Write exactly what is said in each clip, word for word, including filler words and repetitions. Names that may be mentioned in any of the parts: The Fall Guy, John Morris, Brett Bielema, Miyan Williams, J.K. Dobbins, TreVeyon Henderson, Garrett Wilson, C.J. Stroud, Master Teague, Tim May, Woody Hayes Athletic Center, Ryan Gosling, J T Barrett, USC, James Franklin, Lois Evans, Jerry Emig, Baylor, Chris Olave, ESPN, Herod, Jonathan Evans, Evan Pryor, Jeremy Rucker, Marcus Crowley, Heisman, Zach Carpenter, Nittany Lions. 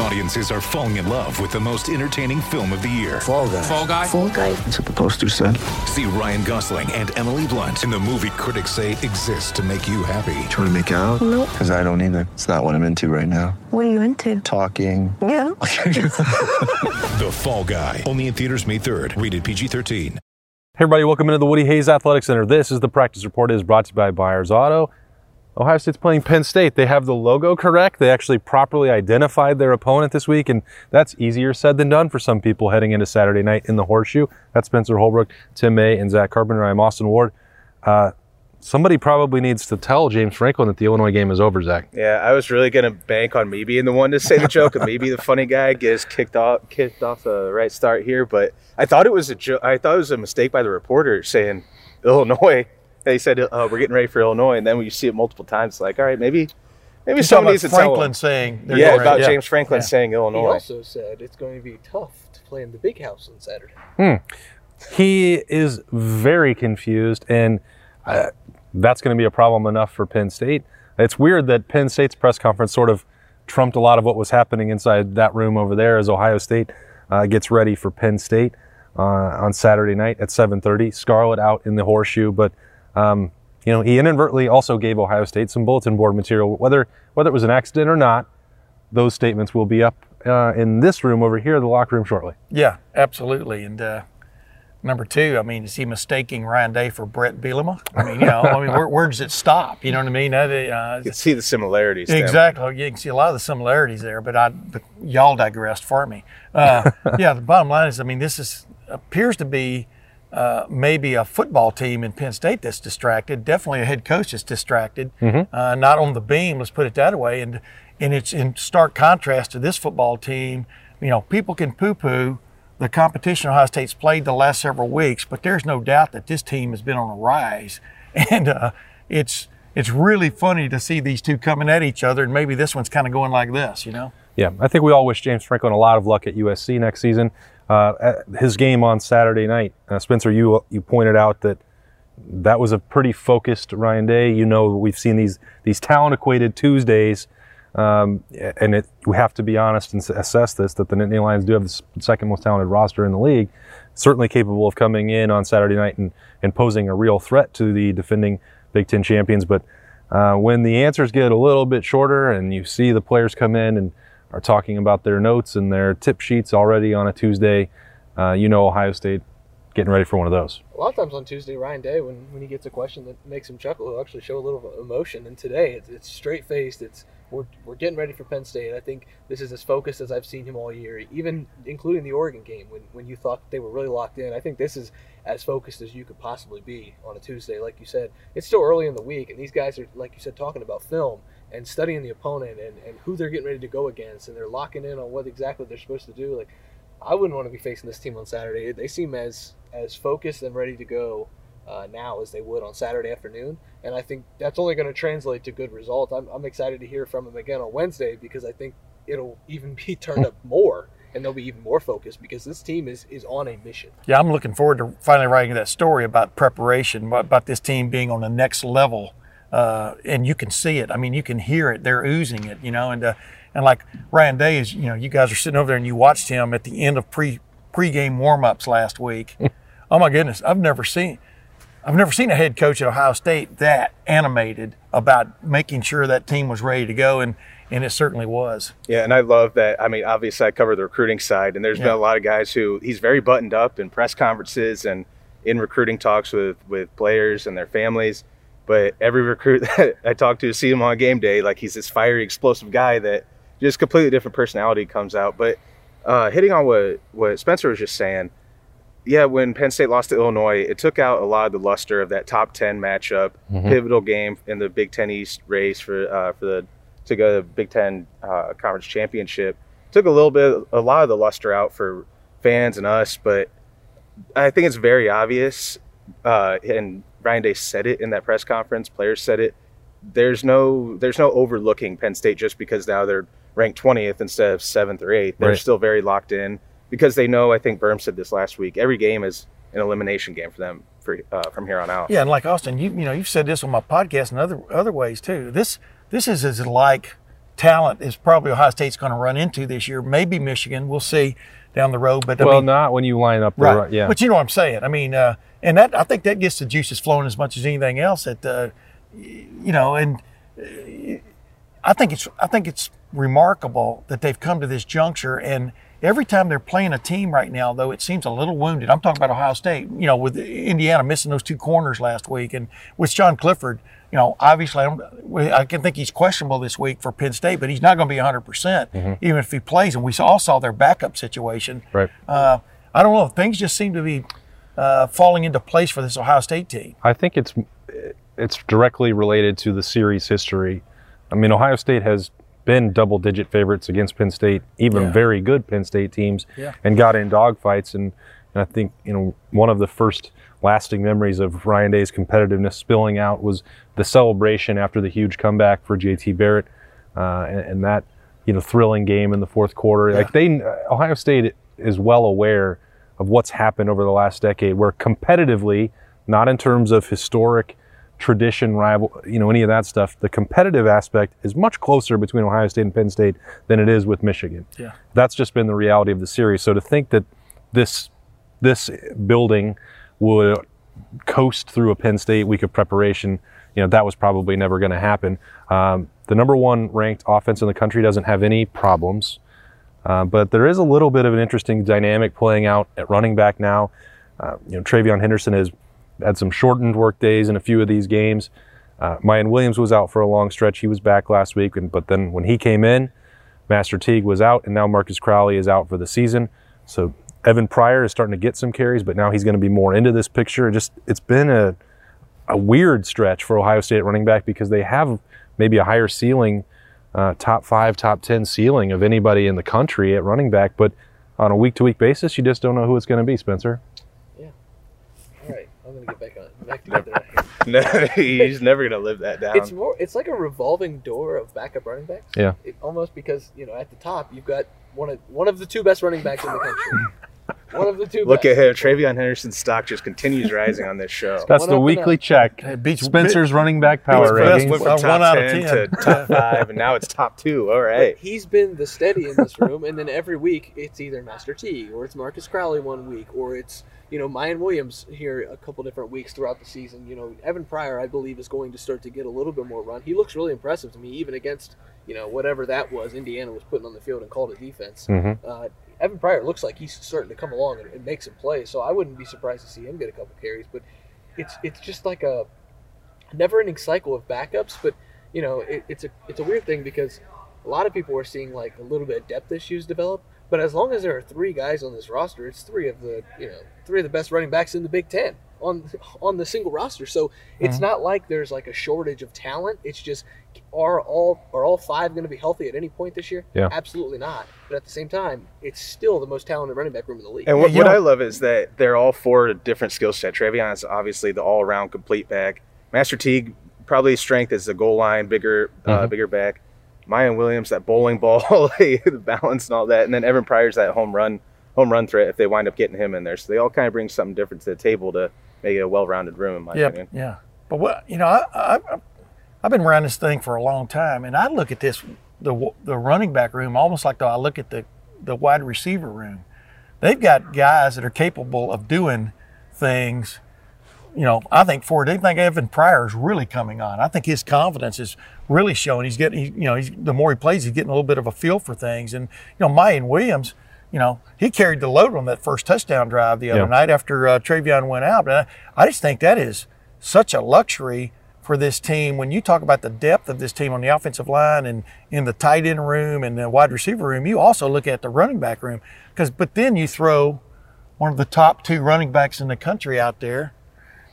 Audiences are falling in love with the most entertaining film of the year. Fall Guy. Fall Guy. Fall Guy. That's what the poster said. See Ryan Gosling and Emily Blunt in the movie critics say exists to make you happy. Trying to make it out? Nope. Because I don't either. It's not what I'm into right now. What are you into? Talking. Yeah. The Fall Guy. Only in theaters May third. Rated P G thirteen. Hey everybody, welcome into the Woody Hayes Athletic Center. This is the Practice Report. It is brought to you by Byers Auto. Ohio State's playing Penn State. They have the logo correct. They actually properly identified their opponent this week, and that's easier said than done for some people heading into Saturday night in the horseshoe. That's Spencer Holbrook, Tim May, and Zach Carpenter. I'm Austin Ward. Uh, somebody probably needs to tell James Franklin that the Illinois game is over, Zach. Yeah, I was really going to bank on me being the one to say the joke and maybe the funny guy gets kicked off kicked off the right start here, but I thought it was a jo- I thought it was a mistake by the reporter saying Illinois. They said, uh, we're getting ready for Illinois, and then when you see it multiple times, it's like, all right, maybe maybe someone needs to tell Franklin saying – Yeah, about James Franklin saying Illinois. He also said it's going to be tough to play in the Big House on Saturday. Hmm. He is very confused, and uh, that's going to be a problem enough for Penn State. It's weird that Penn State's press conference sort of trumped a lot of what was happening inside that room over there as Ohio State uh, gets ready for Penn State uh, on Saturday night at seven thirty. Scarlet out in the horseshoe, but – Um, you know, he inadvertently also gave Ohio State some bulletin board material. Whether whether it was an accident or not, those statements will be up uh, in this room over here, the locker room, shortly. Yeah, absolutely. And uh, number two, I mean, is he mistaking Ryan Day for Brett Bielema? I mean, you know, I mean, where, where does it stop? You know what I mean? Uh, you can see the similarities. Exactly. There. You can see a lot of the similarities there, but, I, but y'all digressed for me. Uh, yeah, the bottom line is, I mean, this is appears to be Uh, maybe a football team in Penn State that's distracted. Definitely a head coach that's distracted, mm-hmm. uh, not on the beam. Let's put it that way. And and it's in stark contrast to this football team. You know, people can poo-poo the competition Ohio State's played the last several weeks, but there's no doubt that this team has been on a rise. And uh, it's it's really funny to see these two coming at each other. And maybe this one's kind of going like this, you know. Yeah, I think we all wish James Franklin a lot of luck at U S C next season. Uh, his game on Saturday night, uh, Spencer, you you pointed out that that was a pretty focused Ryan Day. You know, we've seen these these talent-equated Tuesdays, um, and it, we have to be honest and assess this, that the Nittany Lions do have the second most talented roster in the league, certainly capable of coming in on Saturday night and, and posing a real threat to the defending Big Ten champions. But uh, when the answers get a little bit shorter and you see the players come in and are talking about their notes and their tip sheets already on a Tuesday. Uh, you know, Ohio State getting ready for one of those. A lot of times on Tuesday, Ryan Day, when, when he gets a question that makes him chuckle, he'll actually show a little emotion. And today, it's, it's straight faced. It's we're we're getting ready for Penn State. I think this is as focused as I've seen him all year, even including the Oregon game when when you thought they were really locked in. I think this is as focused as you could possibly be on a Tuesday. Like you said, it's still early in the week, and these guys are, like you said, talking about film and studying the opponent and, and who they're getting ready to go against, and they're locking in on what exactly they're supposed to do. Like, I wouldn't want to be facing this team on Saturday. They seem as as focused and ready to go uh, now as they would on Saturday afternoon, and I think that's only going to translate to good results. I'm, I'm excited to hear from them again on Wednesday because I think it'll even be turned up more, and they'll be even more focused because this team is, is on a mission. Yeah, I'm looking forward to finally writing that story about preparation, about this team being on the next level. Uh, and you can see it. I mean, you can hear it. They're oozing it, you know. And uh, and like Ryan Day is, you know, you guys are sitting over there and you watched him at the end of pre pregame warmups last week. Oh my goodness, I've never seen, I've never seen a head coach at Ohio State that animated about making sure that team was ready to go, and and it certainly was. Yeah, and I love that. I mean, obviously, I cover the recruiting side, and there's yeah. been a lot of guys who he's very buttoned up in press conferences and in recruiting talks with with players and their families. But every recruit that I talk to, see him on game day, like he's this fiery, explosive guy that just completely different personality comes out. But uh, hitting on what, what Spencer was just saying, yeah, when Penn State lost to Illinois, it took out a lot of the luster of that top ten matchup, mm-hmm. pivotal game in the Big Ten East race for uh, for the to go to the Big Ten uh, Conference Championship. Took a little bit, a lot of the luster out for fans and us. But I think it's very obvious uh, and. Ryan Day said it in that press conference. Players said it. There's no there's no overlooking Penn State just because now they're ranked twentieth instead of seventh or eighth. They're right. Still very locked in because they know, I think Berm said this last week, every game is an elimination game for them for, uh, from here on out. Yeah, and like Austin, you you know you've said this on my podcast and other other ways too. This this is as like talent is probably Ohio State's going to run into this year. Maybe Michigan. We'll see down the road. But I well, mean, not when you line up the right. right. Yeah, but you know what I'm saying. I mean, uh, and that I think that gets the juices flowing as much as anything else. That uh, you know, and uh, I think it's I think it's remarkable that they've come to this juncture and. Every time they're playing a team right now, though, it seems a little wounded. I'm talking about Ohio State, you know, with Indiana missing those two corners last week. And with John Clifford, you know, obviously I, don't, I can think he's questionable this week for Penn State, but he's not going to be one hundred percent, mm-hmm. even if he plays. And we all saw their backup situation. Right. Uh, I don't know. Things just seem to be uh, falling into place for this Ohio State team. I think it's it's directly related to the series history. I mean, Ohio State has – been double-digit favorites against Penn State, even yeah. very good Penn State teams, yeah. and got in dogfights. And, and I think you know one of the first lasting memories of Ryan Day's competitiveness spilling out was the celebration after the huge comeback for J T Barrett, uh, and, and that you know thrilling game in the fourth quarter. Yeah. Like they, Ohio State is well aware of what's happened over the last decade, where competitively, not in terms of historic. Tradition, rival, you know, any of that stuff, the competitive aspect is much closer between Ohio State and Penn State than it is with Michigan. Yeah. That's just been the reality of the series. So to think that this this building would coast through a Penn State week of preparation, you know, that was probably never going to happen. Um, the number one ranked offense in the country doesn't have any problems, uh, but there is a little bit of an interesting dynamic playing out at running back now. Uh, you know, TreVeyon Henderson is had some shortened work days in a few of these games. Uh, Miyan Williams was out for a long stretch. He was back last week, and, but then when he came in, Master Teague was out, and now Marcus Crowley is out for the season. So Evan Pryor is starting to get some carries, but now he's going to be more into this picture. It just it's been a a weird stretch for Ohio State running back because they have maybe a higher ceiling, uh, top five, top ten ceiling of anybody in the country at running back, but on a week-to-week basis, you just don't know who it's going to be, Spencer. I'm gonna get back on back together. No, he's never gonna live that down. It's more. It's like a revolving door of backup running backs. Yeah. It, almost because you know at the top you've got one of one of the two best running backs in the country. One of the two. Look best. At him. TreVeyon Henderson's stock just continues rising on this show. That's one the weekly up. Check. It beats Spencer's bit, running back power rankings. Went from top ten to top five, and now it's top two. All right. But he's been the steady in this room, and then every week it's either Master T or it's Marcus Crowley one week or it's. You know, Miyan Williams here a couple different weeks throughout the season. You know, Evan Pryor, I believe, is going to start to get a little bit more run. He looks really impressive to me, even against, you know, whatever that was Indiana was putting on the field and called a defense. Mm-hmm. Uh, Evan Pryor looks like he's starting to come along and, and make some plays, so I wouldn't be surprised to see him get a couple carries. But it's it's just like a never-ending cycle of backups. But, you know, it, it's a it's a weird thing because a lot of people are seeing, like, a little bit of depth issues develop. But as long as there are three guys on this roster, it's three of the you know three of the best running backs in the Big Ten on on the single roster. So it's mm-hmm. not like there's like a shortage of talent. It's just are all are all five going to be healthy at any point this year? Yeah. Absolutely not. But at the same time, it's still the most talented running back room in the league. And what, what I love is that they're all four different skill sets. TreVeyon is obviously the all around complete back. Master Teague probably his strength is the goal line bigger mm-hmm. uh, bigger back. Miyan Williams, that bowling ball, the balance and all that. And then Evan Pryor's that home run home run threat if they wind up getting him in there. So they all kind of bring something different to the table to make it a well-rounded room, in my yep. opinion. Yeah, but, what, you know, I, I, I've been around this thing for a long time, and I look at this, the the running back room, almost like though I look at the, the wide receiver room. They've got guys that are capable of doing things, you know, I think Ford, I think Evan Pryor is really coming on. I think his confidence is really showing. He's getting, he, you know, he's, the more he plays, he's getting a little bit of a feel for things. And, you know, Miyan Williams, you know, he carried the load on that first touchdown drive the other yeah. night after uh, TreVeyon went out. And I, I just think that is such a luxury for this team. When you talk about the depth of this team on the offensive line and in the tight end room and the wide receiver room, you also look at the running back room. Because, but then you throw one of the top two running backs in the country out there.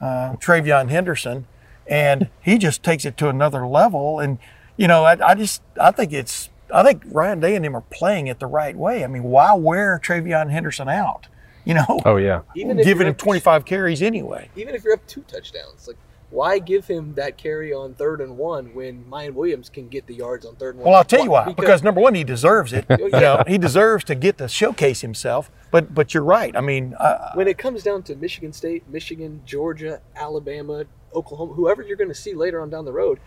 Uh, TreVeyon Henderson, and he just takes it to another level. And you know, I, I just I think it's I think Ryan Day and him are playing it the right way. I mean, why wear TreVeyon Henderson out? You know, oh yeah, even giving him twenty-five carries anyway. Even if you're up two touchdowns, like Why give him that carry on third and one when Miyan Williams can get the yards on third and one? Well, I'll tell you why. Because, because number one, he deserves it. You know, he deserves to get to showcase himself. But but you're right. I mean, uh, when it comes down to Michigan State, Michigan, Georgia, Alabama, Oklahoma, whoever you're going to see later on down the road,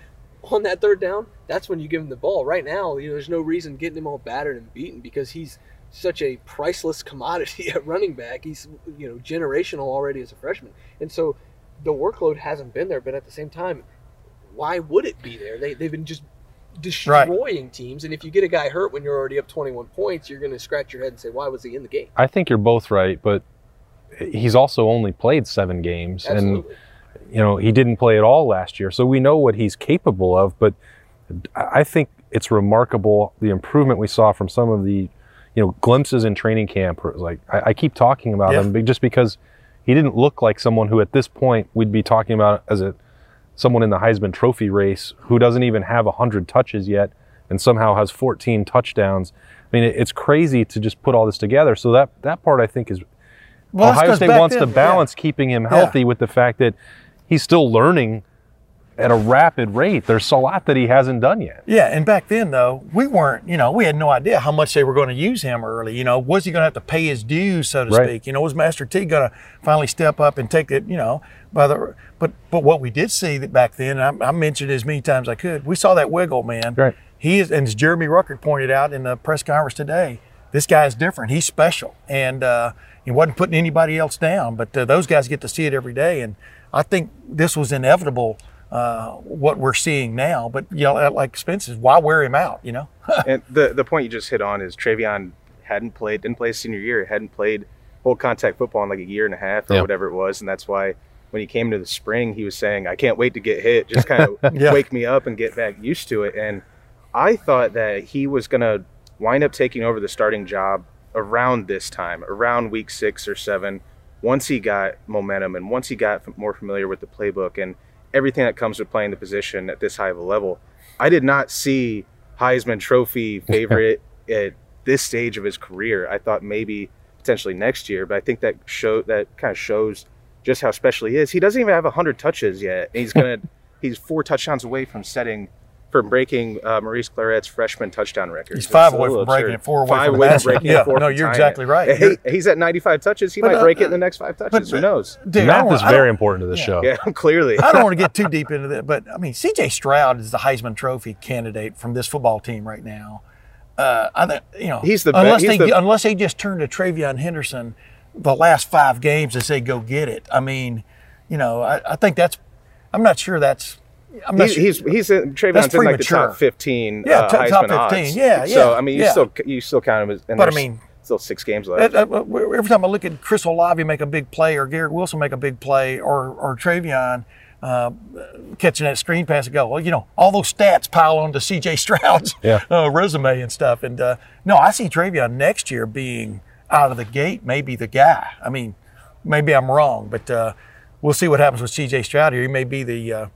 on that third down, that's when you give him the ball. Right now, you know, there's no reason getting him all battered and beaten because he's such a priceless commodity at running back. He's, you know, generational already as a freshman, and so the workload hasn't been there, but at the same time, why would it be there? They, they've been just destroying right. teams, and if you get a guy hurt when you're already up twenty-one points, you're going to scratch your head and say, why was he in the game? I think you're both right, but he's also only played seven games. Absolutely. And, you know, he didn't play at all last year, so we know what he's capable of, but I think it's remarkable the improvement we saw from some of the, you know, glimpses in training camp. Like, I, I keep talking about yeah. him just because he didn't look like someone who at this point we'd be talking about as a someone in the Heisman Trophy race who doesn't even have one hundred touches yet and somehow has fourteen touchdowns. I mean, it, it's crazy to just put all this together. So that, that part I think is well, Ohio State wants in. to balance yeah. keeping him healthy yeah. with the fact that he's still learning at a rapid rate. There's a lot that he hasn't done yet. Yeah, and back then, though, we weren't, you know, we had no idea how much they were going to use him early. You know, was he going to have to pay his dues, so to right. speak? You know, was Master Teague going to finally step up and take it, you know, by the – but but what we did see that back then, and I, I mentioned it as many times as I could, we saw that wiggle, man. Right. He is – and as Jeremy Rucker pointed out in the press conference today, this guy is different. He's special. And uh, he wasn't putting anybody else down, but uh, those guys get to see it every day. And I think this was inevitable – Uh, what we're seeing now, but you know, like Spence's, why wear him out? You know, and the the point you just hit on is TreVeyon hadn't played, didn't play senior year, hadn't played full contact football in like a year and a half or yeah. whatever it was, and that's why when he came to the spring, he was saying, "I can't wait to get hit, just kind of yeah. wake me up and get back used to it." And I thought that he was gonna wind up taking over the starting job around this time, around week six or seven, once he got momentum and once he got more familiar with the playbook and everything that comes with playing the position at this high of a level. I did not see Heisman Trophy favorite at this stage of his career. I thought maybe potentially next year, but I think that show that kind of shows just how special he is. He doesn't even have one hundred touches yet. And he's gonna he's four touchdowns away from setting from breaking uh, Maurice Claret's freshman touchdown record. He's five away from breaking it, four away from breaking it. No, you're exactly right. He, he's at ninety-five touches. He but, might uh, break uh, it in the next five touches. But, Who knows? Dude, Math is very important to this yeah. show. Yeah, clearly. I don't want to get too deep into that, but, I mean, C J. Stroud is the Heisman Trophy candidate from this football team right now. Uh, I think, you know, he's the unless, he's they, the, unless they just turn to TreVeyon Henderson the last five games and say, go get it. I mean, you know, I, I think that's – I'm not sure that's – I'm not he's, sure. he's he's in, TreVeyon's in like the top fifteen. Yeah, uh, top, top fifteen. Odds. Yeah, yeah. So I mean, you yeah. still you still count him as. And but I mean, still six games left. That, that, every time I look at Chris Olave make a big play, or Garrett Wilson make a big play, or or TreVeyon uh, catching that screen pass and go, well, you know, all those stats pile onto C J. Stroud's yeah. uh, resume and stuff. And uh, no, I see TreVeyon next year being out of the gate, maybe the guy. I mean, maybe I'm wrong, but uh, we'll see what happens with C J. Stroud here. He may be the uh,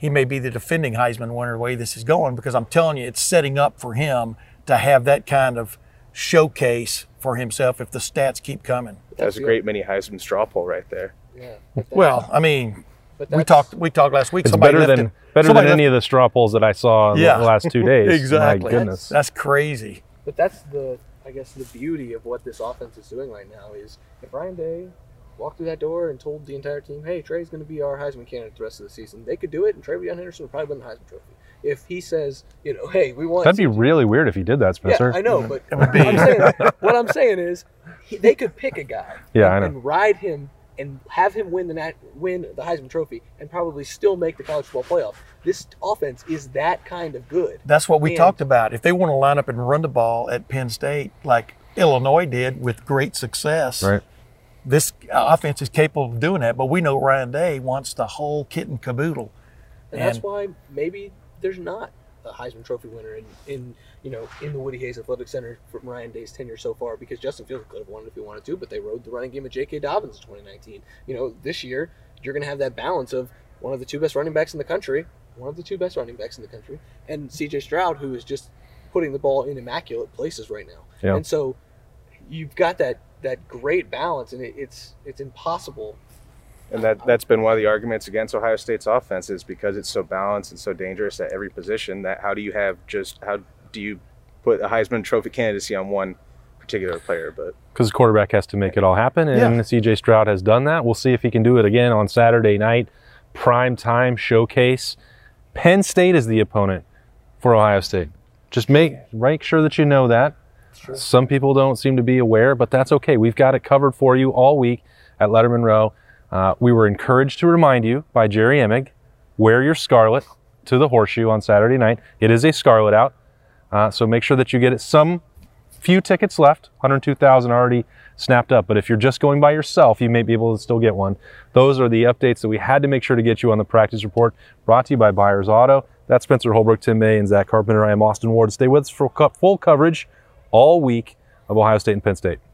He may be the defending Heisman winner the way this is going, because I'm telling you, it's setting up for him to have that kind of showcase for himself if the stats keep coming. That was a great mini Heisman straw poll right there. Yeah. Well, I mean, we talked we talked last week. It's better than it, better than any of the straw polls that I saw in yeah. the last two days. Exactly. My goodness. That's, that's crazy. But that's the, I guess, the beauty of what this offense is doing right now is if Ryan Day walked through that door and told the entire team, hey, Trey's going to be our Heisman candidate the rest of the season, they could do it, and TreVeyon Henderson would probably win the Heisman Trophy. If he says, you know, hey, we want... That'd be really weird if he did that, Spencer. Yeah, I know, but what, I'm saying, what I'm saying is he, they could pick a guy yeah, and, I know. and ride him and have him win the win the Heisman Trophy and probably still make the college football playoff. This offense is that kind of good. That's what we and, talked about. If they want to line up and run the ball at Penn State like Illinois did with great success... Right. This offense is capable of doing that, but we know Ryan Day wants the whole kit and caboodle. And, and that's why maybe there's not a Heisman Trophy winner in, in you know in the Woody Hayes Athletic Center from Ryan Day's tenure so far, because Justin Fields could have won it if he wanted to, but they rode the running game of J K. Dobbins in twenty nineteen. You know, this year you're going to have that balance of one of the two best running backs in the country, one of the two best running backs in the country, and C J. Stroud, who is just putting the ball in immaculate places right now. Yeah. And so you've got that... that great balance, and it, it's it's impossible And that, that's been one of the arguments against Ohio State's offense, is because it's so balanced and so dangerous at every position, that how do you have just – how do you put a Heisman Trophy candidacy on one particular player? But because the quarterback has to make it all happen, and yeah. C J. Stroud has done that. We'll see if he can do it again on Saturday night, prime time showcase. Penn State is the opponent for Ohio State. Just make, make sure that you know that. Sure. Some people don't seem to be aware, but that's okay. We've got it covered for you all week at Letterman Row. Uh, we were encouraged to remind you by Jerry Emig, wear your scarlet to the horseshoe on Saturday night. It is a scarlet out, uh, so make sure that you get it. Some few tickets left, one hundred two thousand already snapped up, but if you're just going by yourself, you may be able to still get one. Those are the updates that we had to make sure to get you on the practice report, brought to you by Byers Auto. That's Spencer Holbrook, Tim May, and Zach Carpenter. I am Austin Ward. Stay with us for full coverage all week of Ohio State and Penn State.